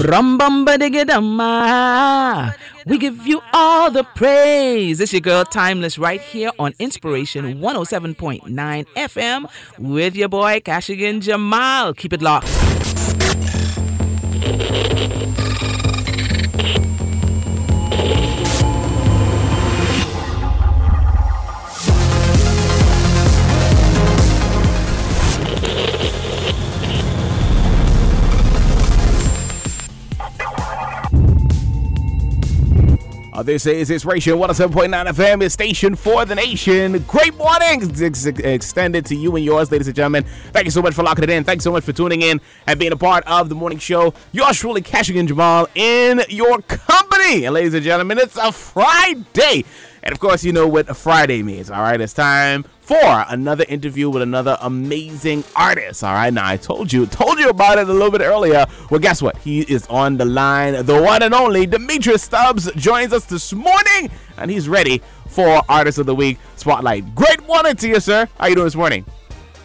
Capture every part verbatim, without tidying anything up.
We give you all the praise. It's your girl Timeless right here on Inspiration one oh seven point nine F M with your boy Keshagen Jamal. Keep it locked. This is Inspiration one oh seven point nine F M, is station for the nation. Great morning ex- extended to you and yours, ladies and gentlemen. Thank you so much for locking it in. Thanks so much for tuning in and being a part of the morning show. You're truly Keshagen Jamal in your company. And ladies and gentlemen, it's a Friday. And of course, you know what a Friday means, all right? It's time for another interview with another amazing artist, all right? Now, I told you, told you about it a little bit earlier. Well, guess what? He is on the line. The one and only Demetrius Stubbs joins us this morning, and he's ready for Artist of the Week Spotlight. Great morning to you, sir. How are you doing this morning?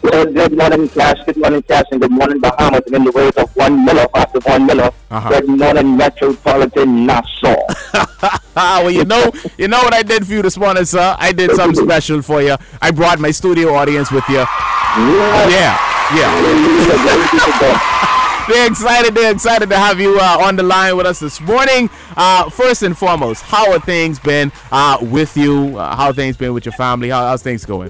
Good, good morning, Cash. Good morning, Cash, and good morning, Bahamas, and in the words of one Miller, after one Miller, uh-huh. Good morning, Metropolitan Nassau. Well, you know, you know what I did for you this morning, sir? I did something special for you. I brought my studio audience with you. Yeah, yeah. yeah. They're excited. They're excited to have you uh, on the line with us this morning. Uh, first and foremost, how have things been uh, with you? Uh, how have things been with your family? How, how's things going?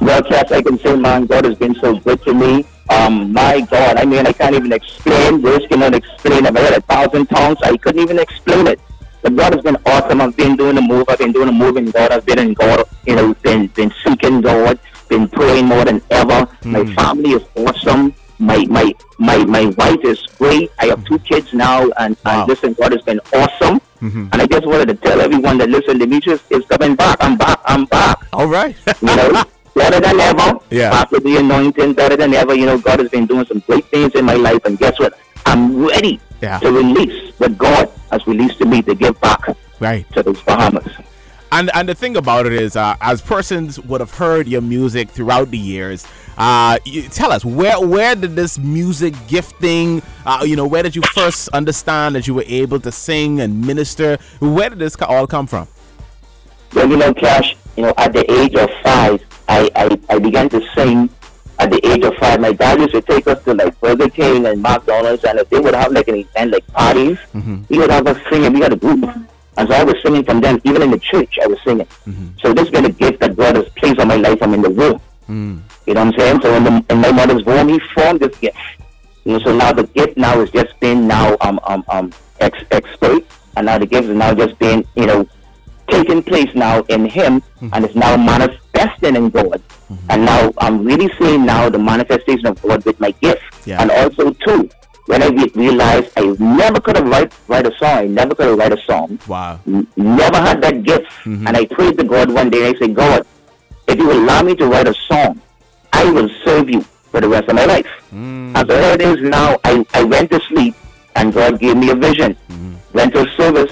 Well, Cass, I can say my God has been so good to me. Um, my God, I mean, I can't even explain. Words cannot explain. I've had a thousand tongues. I couldn't even explain it. But God has been awesome. I've been doing a move. I've been doing a move in God. I've been in God, you know, been, been seeking God, been praying more than ever. Mm. My family is awesome. My, my, my, my wife is great. I have two kids now, and, wow. and listen, God has been awesome. Mm-hmm. And I just wanted to tell everyone that, listen, Demetrius is coming back. I'm back. I'm back. All right. You know? Better than ever, yeah. After the anointing, better than ever. You know, God has been doing some great things in my life, and guess what? I'm ready yeah. to release what God has released to me to give back right. to those Bahamas. And and the thing about it is, uh, as persons would have heard your music throughout the years, uh, you, tell us where where did this music gifting, uh, you know, where did you first understand that you were able to sing and minister? Where did this all come from? Well, you know, Cash, you know, at the age of five. I, I, I began to sing at the age of five. My dad used to take us to like Burger King and McDonald's, and if they would have like an event like parties, mm-hmm. we would have us singing. We had a group, and so I was singing from them. Even in the church, I was singing. Mm-hmm. So this has been a gift that God has placed on my life. I'm in the womb. Mm. You know what I'm saying? So in, the, in my mother's womb, He formed this gift. You know, so now the gift now is just being now um um um ex expert, and now the gift is now just being you know. taking place now in Him, mm-hmm. and it's now manifesting in God. Mm-hmm. And now I'm really seeing now the manifestation of God with my gift. Yeah. And also too, when I realized I never could have write write a song, I never could have write a song. Wow. N- never had that gift. Mm-hmm. And I prayed to God one day and I said, God, if you allow me to write a song, I will serve you for the rest of my life. Mm-hmm. And so there it is now. I, I went to sleep and God gave me a vision. Mm-hmm. Went to a service.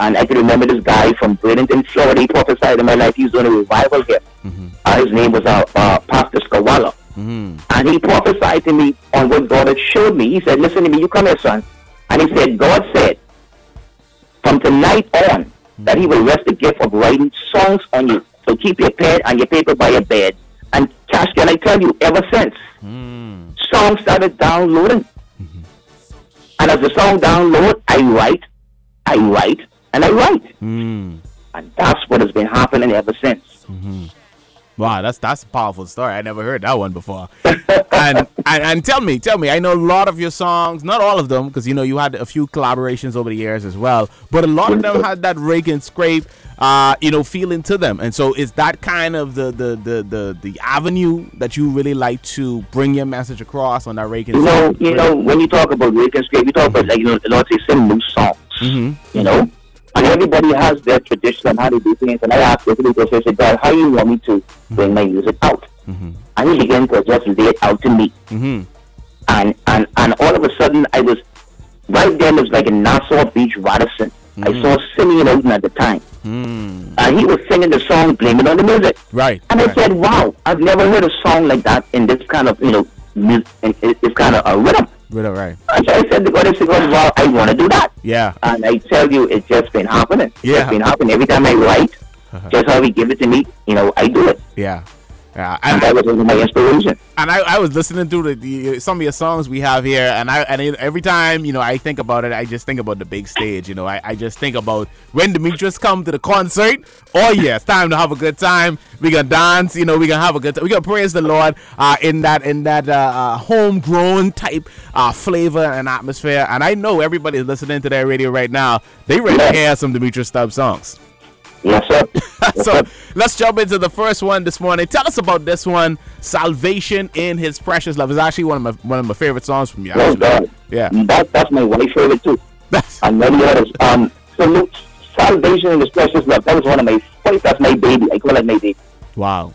And I can remember this guy from Bradenton, Florida. He prophesied in my life. He's doing a revival here. Mm-hmm. Uh, his name was uh, uh, Pastor Skowala. Mm-hmm. And he prophesied to me on what God had showed me. He said, listen to me, you come here, son. And he said, God said, from tonight on, mm-hmm. that He will rest the gift of writing songs on you. So keep your pen and your paper by your bed. And Cash, can I tell you, ever since, mm-hmm. songs started downloading. Mm-hmm. And as the song download, I write, I write. And I write. Mm. And that's what has been happening ever since. Mm-hmm. Wow, that's that's a powerful story. I never heard that one before. and, and and tell me, tell me, I know a lot of your songs, not all of them, because, you know, you had a few collaborations over the years as well, but a lot of them had that rake and scrape, uh, you know, feeling to them. And so is that kind of the the, the, the, the avenue that you really like to bring your message across on that rake and scrape? You know, you know when you talk about rake and scrape, you talk mm-hmm. about, like, you know, a lot of new songs, mm-hmm. you know? And everybody has their tradition and how they do things. And I asked the people, I said, God, how do you want me to bring my music out? Mm-hmm. And He began to just lay it out to me. Mm-hmm. And, and and all of a sudden, I was, right then, it was like in Nassau Beach, Radisson. Mm-hmm. I saw Simeon Owen at the time. Mm-hmm. And he was singing the song, Blame It on the Music. Right. And I right. said, wow, I've never heard a song like that in this kind of, you know, in this kind of a rhythm. Right, right. I said to God, if she goes, well, I want to do that. Yeah. And I tell you, it's just been happening. Yeah. It's been happening. Every time I write, uh-huh. just how he give it to me, you know, I do it. Yeah. Yeah, and, and that was my inspiration. And I, I was listening to the, the some of your songs we have here, and I and every time you know I think about it, I just think about the big stage. You know, I, I just think about when Demetrius come to the concert. Oh yeah, it's time to have a good time. We gonna dance. You know, we gonna have a good time. We gonna praise the Lord uh, in that in that uh, uh, homegrown type uh, flavor and atmosphere. And I know everybody listening to that radio right now, they ready to hear some Demetrius Stubbs songs. Yes, sir. Yes, so sir. Let's jump into the first one this morning. Tell us about this one, "Salvation in His Precious Love." It's actually one of my one of my favorite songs from you. Yes, God. Yeah, that, that's my wife's favorite too. And many others. Um, so look, "Salvation in His Precious Love." That was one of my favorite. That's my baby. I call it my baby. Wow.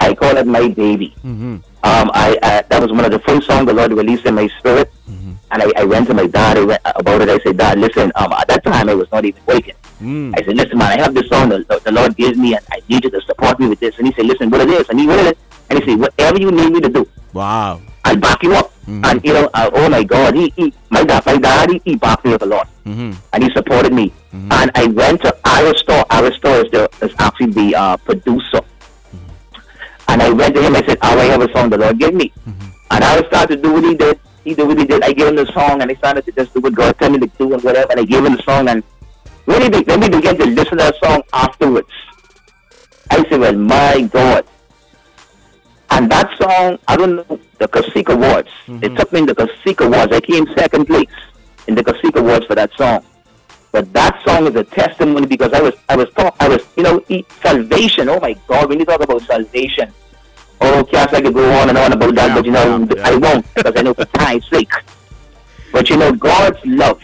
I call it my baby. Mm-hmm. Um, I, I that was one of the first songs the Lord released in my spirit, mm-hmm. and I, I went to my dad I went about it. I said, "Dad, listen. Um, at that time I was not even waking." Mm. I said, listen, man, I have this song that the Lord gives me, and I need you to support me with this. And he said, listen, what it is, I need what it is. And he said, whatever you need me to do, wow, I'll back you up. Mm-hmm. And, you know, uh, oh, my God, he, he, my dad, my dad, he, he backed me up a lot. Mm-hmm. And he supported me. Mm-hmm. And I went to Aristotle. Aristotle is, the, is actually the uh, producer. Mm-hmm. And I went to him, I said, oh, I have a song the Lord gave me. Mm-hmm. And I started to do what he did. He did what he did. I gave him the song, and I started to just do what God told me to do and whatever. And I gave him the song, and When we, be, when we began to listen to that song afterwards, I said, well, my God. And that song, I don't know, the Cacique Awards. Mm-hmm. They took me in the Cacique Awards. I came second place in the Cacique Awards for that song. But that song is a testimony because I was, I was taught, I was, you know, salvation. Oh, my God, when you talk about salvation. Oh, Cass, I could go on and on about that, yeah, but, you know, yeah. I won't because I know for time's sake. But, you know, God's love,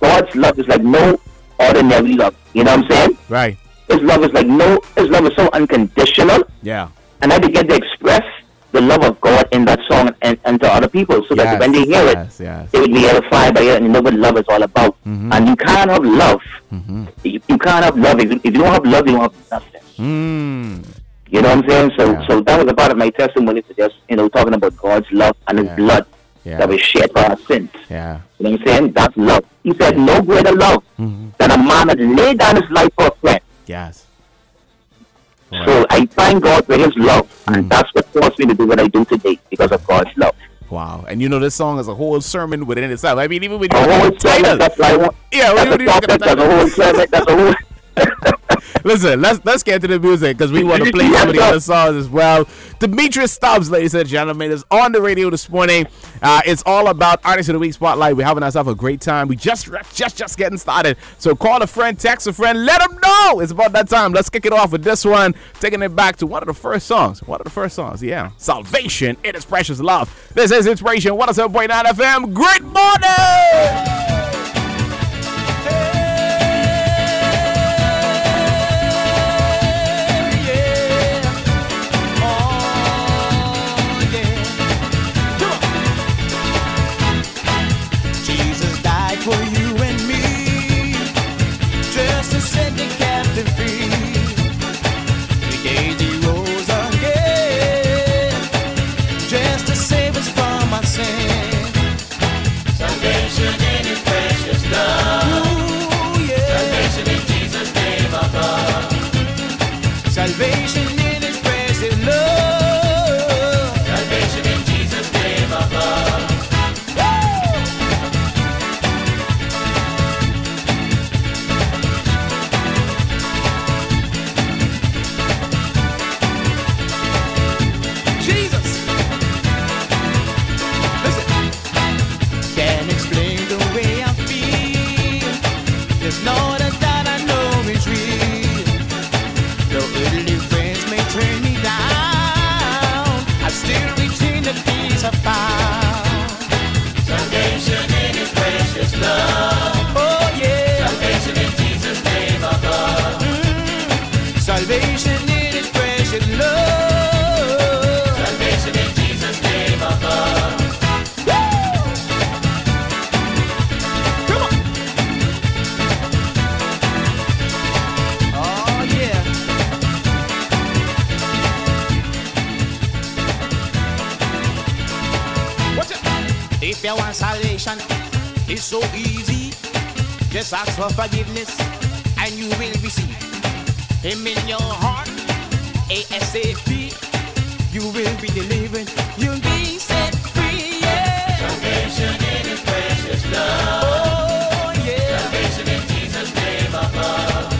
God's love is like no ordinary love, you know what I'm saying? Right. His love is like no, his love is so unconditional. Yeah. And I began to express the love of God in that song and, and to other people so yes, that when they hear yes, it, yes. they would be edified by it and know what love is all about. Mm-hmm. And you can't have love. Mm-hmm. You, you can't have love. If you, if you don't have love, you don't have nothing. Mm. You know what I'm saying? So, yeah. so that was a part of my testimony to just, you know, talking about God's love and His yeah. blood. Yeah. That was shared for our sins. Yeah. You know what I'm saying? That's love. He said, yeah. no greater love mm-hmm. than a man that laid down his life for a friend. Yes. Wow. So I thank God for His love. Mm-hmm. And that's what forced me to do what I do today because of God's love. Wow. And you know, this song is a whole sermon within itself. I mean, even when you look at the title. That's what I want. Yeah, that's when you look at the title. That's a whole sermon. That's a whole Listen, let's let's get to the music because we want to play some of the other songs as well. Demetrius Stubbs, ladies and gentlemen, is on the radio this morning. Uh, it's all about Artist of the Week Spotlight. We're having ourselves a great time. We just just just getting started. So call a friend, text a friend, let them know it's about that time. Let's kick it off with this one, taking it back to one of the first songs. One of the first songs, yeah. Salvation in His Precious Love. This is Inspiration one oh seven point nine F M. Great morning. salvation is so easy. Just ask for forgiveness and you will receive Him in your heart ASAP. You will be delivered, you'll be set free, yeah. Salvation in His precious love. Oh, yeah. Salvation in Jesus' name above.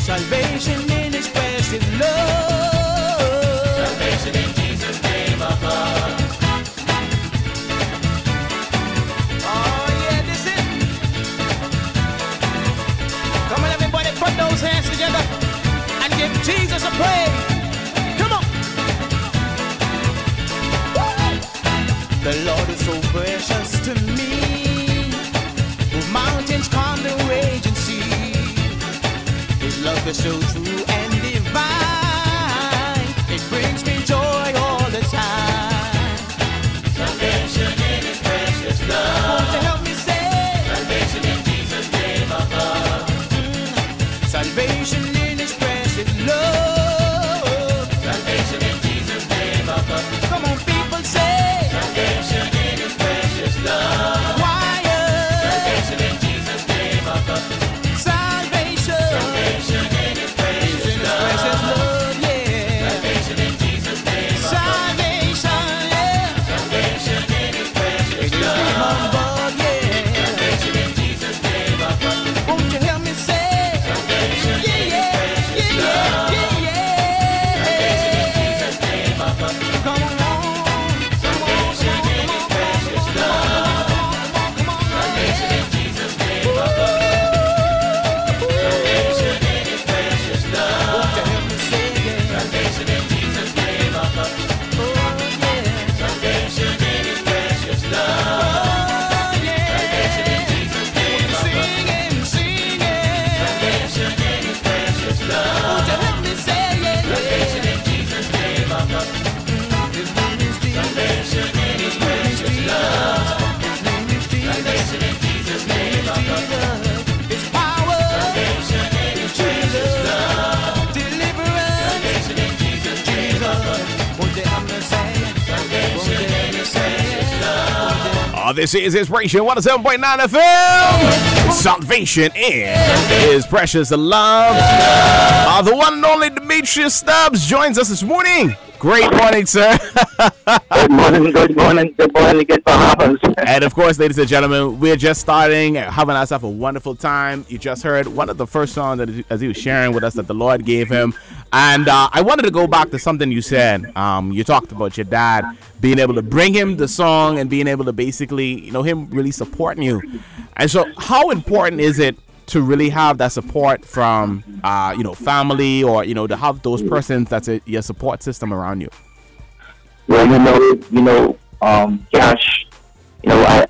Salvation in His precious love. Salvation in Jesus' name above. Oh, yeah, this is it. Come on, everybody, put those hands together and give Jesus a praise. The Lord is so precious to me. The mountains calm the raging sea. His love is so true and divine. It brings me joy all the time. Salvation in His precious love. Won't you help me say? Salvation in Jesus' name above. Mm. Salvation in His precious love. Salvation in Jesus' name above. Come on, people, say. Salvation in His precious love. Why? Salvation in Jesus' name above. Salvation. Salvation in His precious love. Salvation in Jesus' name above. Salvation, yeah. Salvation in His precious love. Salvation in Jesus' name above. Won't you help me say? Salvation in His precious love. Salvation in Jesus' name above. Come on. Oh, this is Inspiration one oh seven point nine F M. Salvation is His precious love. Uh, the one and only Demetrius Stubbs joins us this morning. Great morning, sir. Good morning, good morning, good morning, good morning. And of course, ladies and gentlemen, we're just starting, having ourselves a wonderful time. You just heard one of the first songs that as he was sharing with us that the Lord gave him. And uh, I wanted to go back to something you said. Um, you talked about your dad being able to bring him the song and being able to basically, you know, him really supporting you. And so how important is it to really have that support from, uh, you know, family, or, you know, to have those persons that's a, your support system around you? Well, you know, you know, um, Cash, you know, I,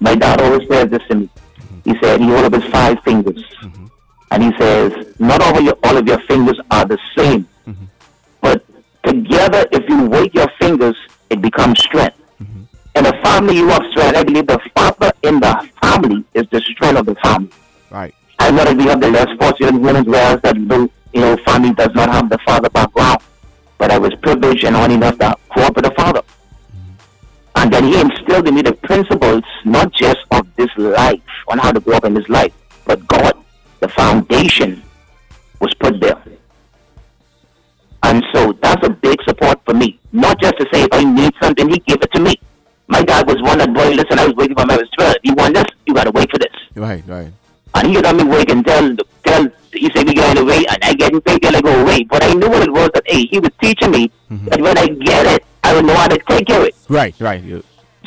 my dad always says this to me. Mm-hmm. He said, he held up his five fingers. Mm-hmm. And he says, not all of your, all of your fingers are the same, mm-hmm. but together, if you weight your fingers, it becomes strength. Mm-hmm. In the family, you have strength. I believe the father in the family is the strength of the family. Right. I know that we have the less fortunate women's wells that do, you know, family does not have the father background, but I was privileged and honored enough to grow up with a father. Mm-hmm. And then he instilled in me the principles, not just of this life, on how to grow up in this life, but God, the foundation was put there. And so that's a big support for me. Not just to say, if I need something, he gave it to me. My dad was one that, boy, listen, I was waiting for him, I was twelve. You want this? You got to wait for this. Right, right. And he got me working, tell, tell, he said, we get away, and I get paid till I go away. But I knew what it was that, hey, he was teaching me mm-hmm. that when I get it, I will know how to take care of it. Right, right. Yeah.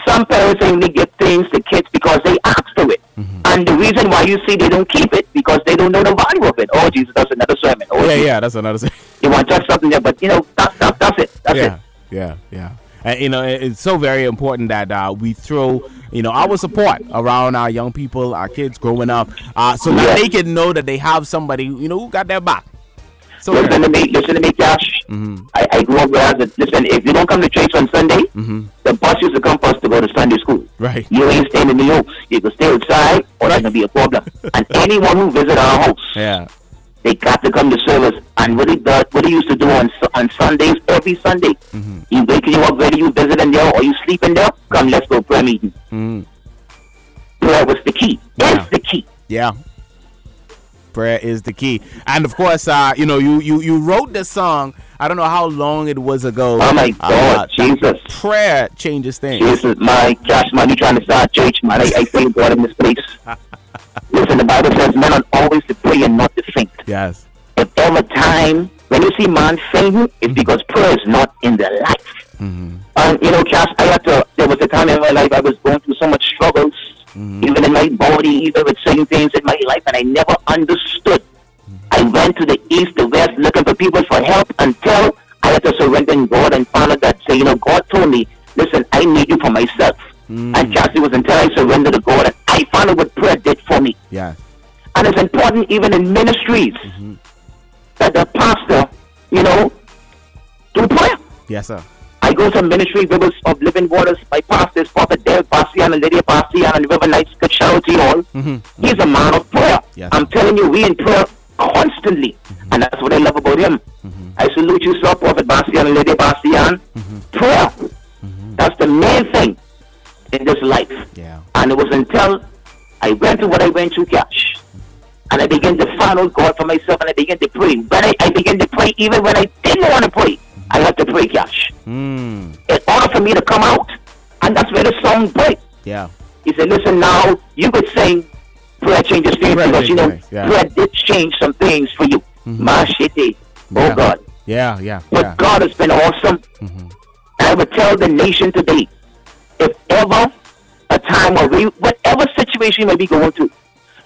Some parents only give things to kids because they ask for it. Mm-hmm. And the reason why you see they don't keep it, because they don't know the value of it. Oh, Jesus, that's another sermon. Oh, yeah, Jesus. Yeah, that's another sermon. You want to touch something there, but, you know, that, that, that's it. That's yeah, it. Yeah, yeah. And, you know, it's so very important that uh, we throw, you know, our support around our young people, our kids growing up, uh, so that yes. they can know that they have somebody, you know, who got their back. So listen to me, listen to me, Josh. Mm-hmm. I, I grew up where I said, listen, if you don't come to church on Sunday, mm-hmm. the bus used to come for us to go to Sunday school. Right. You ain't staying in the house. You can stay outside, or right. That's going to be a problem. And anyone who visits our house, yeah. They got to come to service. And what he does, what he used to do on on Sundays, every Sunday, mm-hmm. he waking you up, whether you visiting there or you sleeping there, come, let's go prayer meeting. Mm-hmm. Prayer was the key. Yeah. It's the key. Yeah. Prayer is the key. And of course, uh, you know, you, you, you wrote this song. I don't know how long it was ago. Oh my God, uh, Jesus. Prayer changes things. Jesus, my gosh, man, you trying to start church, man. I, I thank God in this place. Listen, the Bible says men are always to pray and not to faint. Yes. But all the time, when you see man fainting, it's mm-hmm. because prayer is not in their life. Mm-hmm. And, you know, Cass, I had to, there was a time in my life I was going through so much struggles. Mm-hmm. Even in my body, even with certain things in my life, and I never understood. Mm-hmm. I went to the east, the west, looking for people for help until I had to surrender in God and found out that, say, you know, God told me, listen, I need you for myself. Mm-hmm. And just it was until I surrendered to God and I found out what prayer did for me. Yeah. And it's important even in ministries mm-hmm. that the pastor, you know, do prayer. Yes, sir. I go to ministry, Rivers of Living Waters. My pastor is Prophet Dale Bastian and Lydia Bastian and River Knights, Kacharote all. Mm-hmm. He's a man of prayer. Yes. I'm telling you, we in prayer constantly. Mm-hmm. And that's what I love about him. Mm-hmm. I salute you, sir, Prophet Bastian and Lydia Bastian. Mm-hmm. Prayer. Mm-hmm. That's the main thing in this life. Yeah. And it was until I went to what I went to, Cash. And I began to find out God for myself and I began to pray. When I, I began to pray, even when I didn't want to pray, I had to pray, Cash. Mm. In order for me to come out. And that's where the song breaks. Yeah. He said, listen now, you could sing prayer changes things right, because, right, you know, right. yeah. prayer did change some things for you. Mm-hmm. My shit did. Oh, yeah. God. Yeah, yeah. But yeah. God has been awesome. Mm-hmm. And I would tell the nation today, if ever a time or we, whatever situation you may be going through,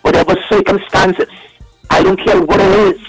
whatever circumstances, I don't care what it is,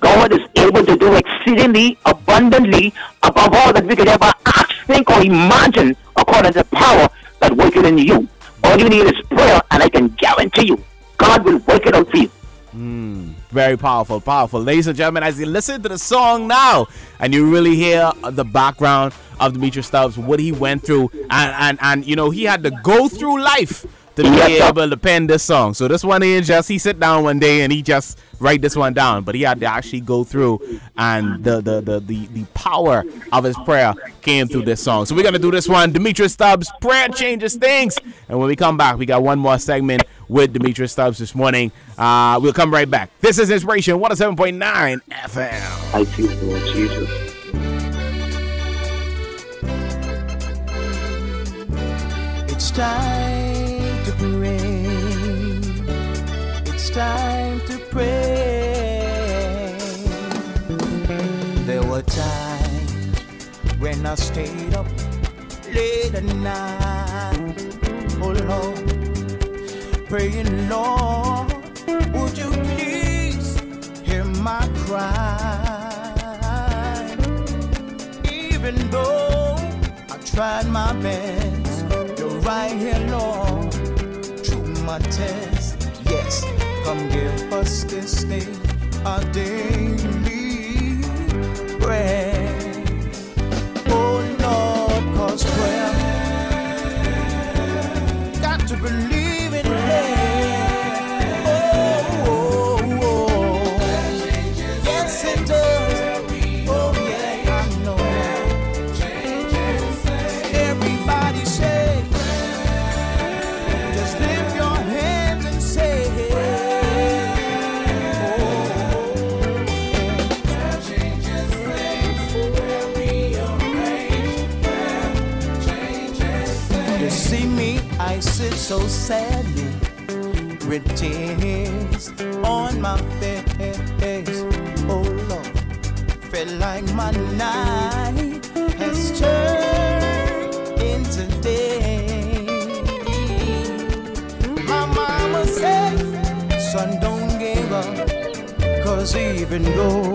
God is able to do exceedingly, abundantly, above all that we could ever ask, think, or imagine, according to the power that works in you. All you need is prayer, and I can guarantee you, God will work it out for you. Mm, very powerful, powerful. Ladies and gentlemen, as you listen to the song now, and you really hear the background of Demetrius Stubbs, what he went through, and, and, and you know, he had to go through life to be able to pen this song. So this one here, just he sit down one day and he just write this one down, but he had to actually go through, and the the the the, the power of his prayer came through this song. So we're gonna do this one, Demetrius Stubbs, Prayer Changes Things. And when we come back, we got one more segment with Demetrius Stubbs this morning. Uh, we'll come right back. This is Inspiration one oh seven point nine F M. I feel the Lord Jesus. It's time. It's time to pray. There were times when I stayed up late at night. Oh Lord, praying, Lord, would you please hear my cry? Even though I tried my best, you're right here, Lord, through my test. Yes, come give us this day our daily bread. Oh Lord, cause prayer, got to believe in prayer. Oh, oh, oh, yes it does. Oh yeah, I know. Everybody say, just lift your head. I sit so sadly with tears on my face. Oh Lord, felt like my night has turned into day. My mama said, son, don't give up, cause even though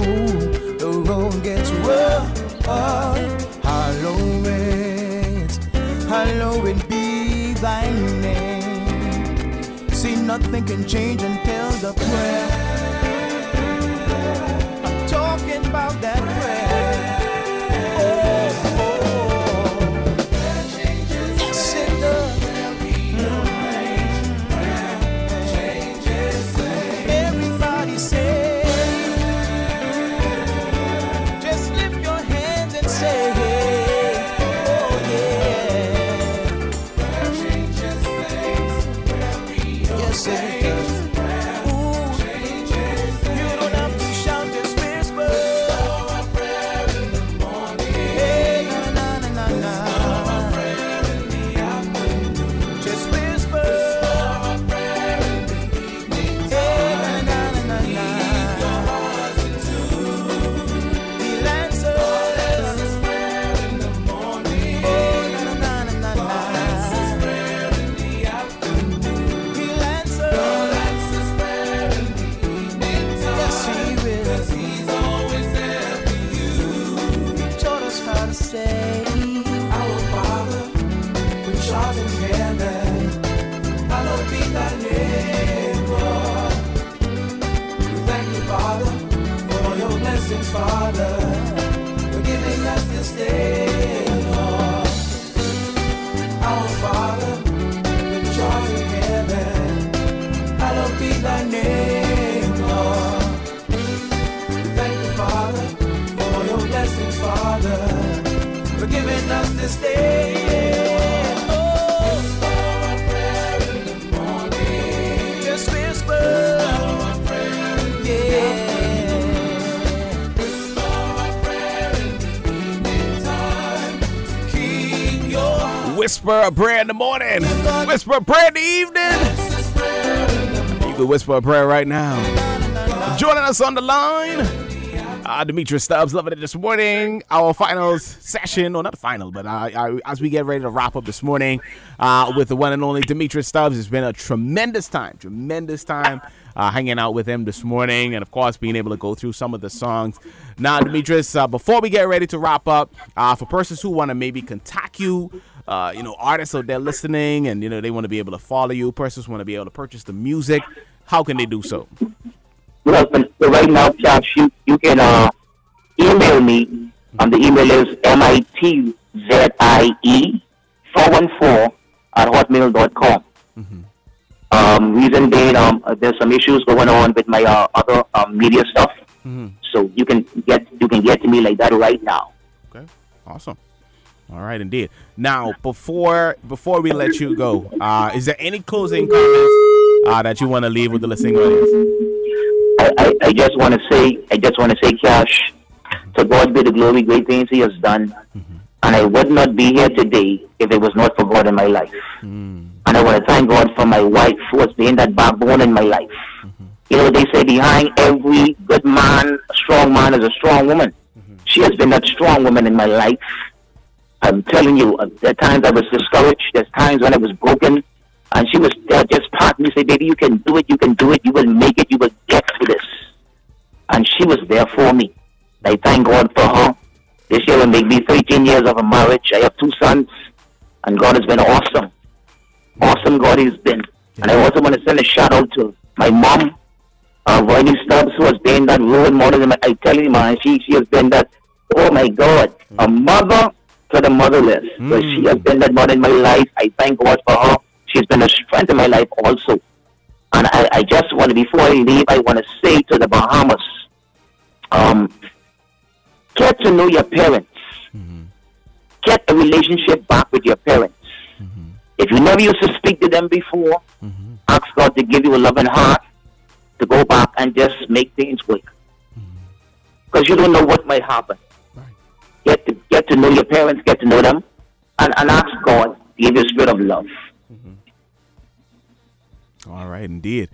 the road gets rough, hollow it, hollow it be thy name. See, nothing can change until the prayer. I'm talking about that prayer. Oh, oh, oh. Prayer changes. Yes, it does. Prayer changes. Everybody say. Whisper a prayer in the morning. Whisper a prayer in the evening. You can whisper a prayer right now. Joining us on the line, uh, Demetrius Stubbs, loving it this morning. Our finals session, or not the final, but uh, uh, as we get ready to wrap up this morning uh, with the one and only Demetrius Stubbs. It's been a tremendous time, tremendous time uh, hanging out with him this morning, and of course being able to go through some of the songs. Now, Demetrius, uh, before we get ready to wrap up, uh, for persons who want to maybe contact you, Uh, you know, artists out there listening, and you know they want to be able to follow you. Persons want to be able to purchase the music. How can they do so? Well, so right now, Josh, you, you can uh, email me. Um, the email is mitzie four one four at hotmail dot com. Mm-hmm. Um, reason being, um, there's some issues going on with my uh, other um, media stuff. Mm-hmm. So you can get you can get to me like that right now. Okay, awesome. All right, indeed. Now, before before we let you go, uh, is there any closing comments uh, that you want to leave with the listening audience? I, I, I just want to say, I just want to say, Cash, to God be the glory, great things He has done, mm-hmm. and I would not be here today if it was not for God in my life. Mm. And I want to thank God for my wife, who has been that backbone in my life. Mm-hmm. You know, they say behind every good man, a strong man is a strong woman. Mm-hmm. She has been that strong woman in my life. I'm telling you, there are times I was discouraged. There's times when I was broken. And she was uh, just patting me, say, baby, you can do it. You can do it. You will make it. You will get through this. And she was there for me. I thank God for her. This year will make me thirteen years of a marriage. I have two sons. And God has been awesome. Awesome God He's been. Yeah. And I also want to send a shout out to my mom, uh, Ronnie Stubbs, who has been that role model. I tell you, man, she, she has been that, oh my God, a mother to the motherless. Mm. So she has been that mother in my life. I thank God for her. She's been a strength in my life also. And I, I just want to, before I leave, I want to say to the Bahamas, um, get to know your parents. Mm-hmm. Get a relationship back with your parents. Mm-hmm. If you never used to speak to them before, mm-hmm. ask God to give you a loving heart to go back and just make things work. Because mm-hmm. you don't know what might happen. Get to, get to know your parents, get to know them, and, and ask God to give you a spirit of love. Mm-hmm. All right, indeed.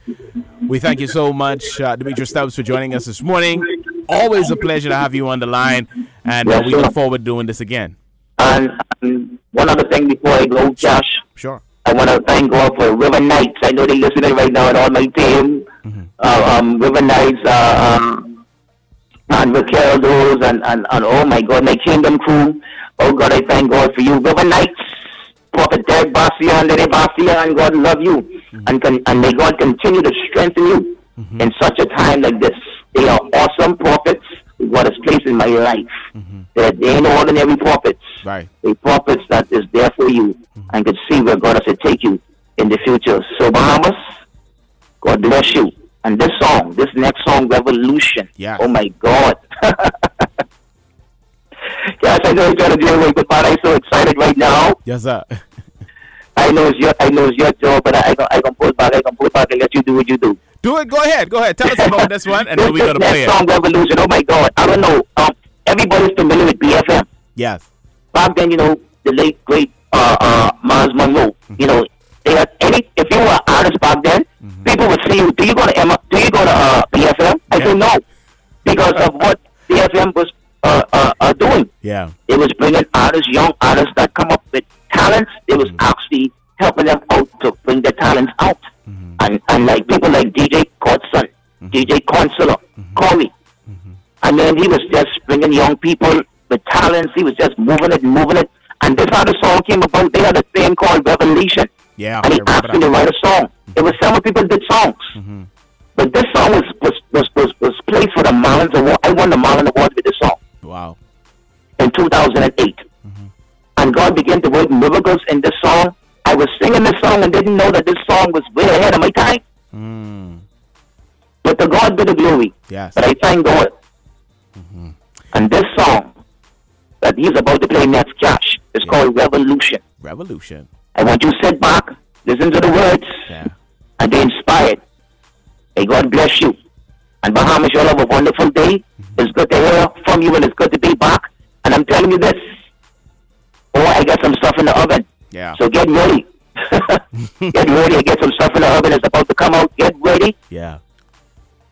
We thank you so much, uh, Demetrius Stubbs, for joining us this morning. Always a pleasure to have you on the line, and uh, we look forward to doing this again. And, and one other thing before I go, Josh. Sure. I want to thank God for River Knights. I know they're listening right now, and all my team. Mm-hmm. Uh, um, River Knights, uh, um, and Raquel Rose, and, and, and oh my God, my Kingdom crew. Oh God, I thank God for you. River Knights, Prophet Dale Bastian, Lydia Bastian, God love you. Mm-hmm. And con- and may God continue to strengthen you mm-hmm. in such a time like this. They are awesome prophets God has placed in my life. Mm-hmm. They, they ain't ordinary prophets. Right. They're prophets that is there for you mm-hmm. and can see where God has to take you in the future. So Bahamas, God bless you. And this song, this next song, Revolution. Yeah. Oh, my God. Yes, I know you're trying to do it, but I'm so excited right now. Yes, sir. I, I know it's your, I know it's your job, but I, I, I can pull back, I can pull back and let you do what you do. Do it. Go ahead. Go ahead. Tell us about this one, and then we're gonna play it. Song Revolution. Oh my God. I don't know. Um, everybody's familiar with B F M. Yes. Back then, you know, the late great uh, uh, Mars Mungo. Mm-hmm. You know, they had any. If you were an artist back then, mm-hmm. people would see you. Do you go to Emma? Do you go to uh, B F M? I yeah. said no, because of what B F M was uh, uh, uh, doing. Yeah. It was bringing artists, young artists that come up with talents. It was mm-hmm. actually helping them out to bring their talents out. Mm-hmm. And, and like people like D J Korson, mm-hmm. D J Consular, mm-hmm. Corey. Mm-hmm. And then he was just bringing young people with talents. He was just moving it, moving it. And this is how the song came about. They had a thing called Revolution. Yeah. And he asked me to write a song. Mm-hmm. It was several people did songs. Mm-hmm. But this song was was, was, was was played for the Marlins Award. I won the Marlins Award with this song. Wow. In two thousand eight. Mm-hmm. And God began to work miracles in this song. I was singing this song and didn't know that this song was way ahead of my time. Mm. But to God be the glory. Yes. But I thank God. Mm-hmm. And this song that he's about to play next, Josh, is yeah. called Revolution. Revolution. I want you to sit back, listen to the words, yeah. and be inspired. May God bless you. And Bahamas, y'all have a wonderful day. Mm-hmm. It's good to hear from you, and it's good to be back. And I'm telling you this. Oh, I got some stuff in the oven. Yeah. So get ready. Get ready. I get some stuff in the oven. It's about to come out. Get ready. Yeah.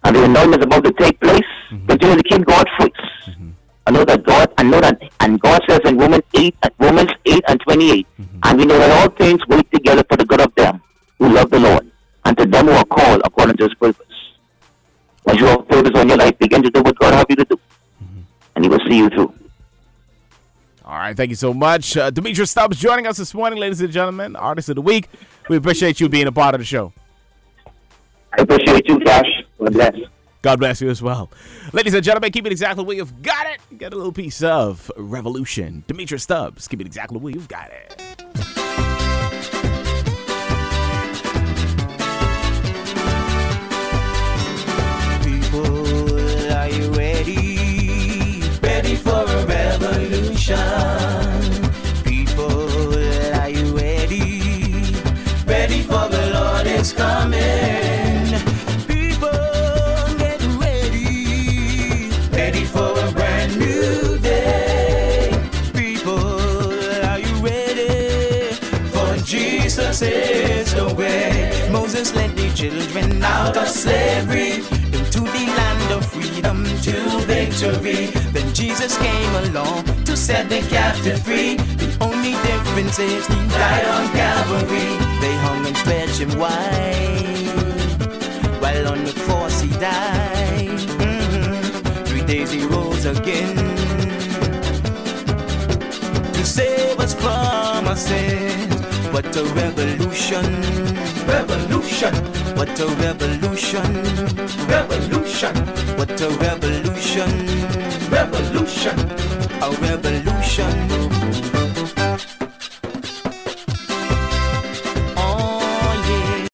And the anointing is about to take place. Mm-hmm. Continue to keep God first. Mm-hmm. I know that God, I know that, and God says in Romans eight, Romans eight and twenty-eight, mm-hmm. and we know that all things work together for the good of them who love the Lord, and to them who are called according to His purpose. As you have purpose on your life, begin to do what God has you to do, mm-hmm. and He will see you through. All right, thank you so much. Uh, Demetrius Stubbs joining us this morning, ladies and gentlemen, Artist of the Week. We appreciate you being a part of the show. I appreciate you, Josh. God bless. God bless you as well. Ladies and gentlemen, keep it exactly where you've got it. Get a little piece of Revolution. Demetrius Stubbs, keep it exactly where you've got it. People, are you ready? Ready for a revolution. People, are you ready? Ready for the Lord is coming. Saves away. Moses led the children out of slavery into the land of freedom to victory. Then Jesus came along to set the captive free. The only difference is he died on Calvary. They hung and stretched him wide, while on the cross he died. Mm-hmm. Three days he rose again to save us from our sins. What a revolution, revolution, what a revolution, revolution, what a revolution, revolution, a revolution.